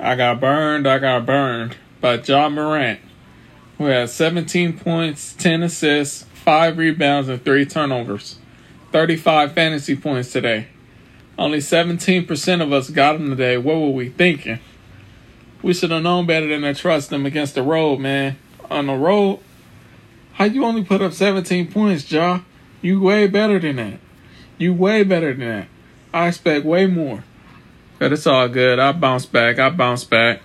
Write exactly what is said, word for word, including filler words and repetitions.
I got burned, I got burned by Ja Morant, who had seventeen points, ten assists, five rebounds, and three turnovers. thirty-five fantasy points today. Only seventeen percent of us got him today. What were we thinking? We should have known better than to trust him against the road, man. On the road, how you only put up seventeen points, Ja? You way better than that. You way better than that. I expect way more. But it's all good. I bounce back. I bounce back.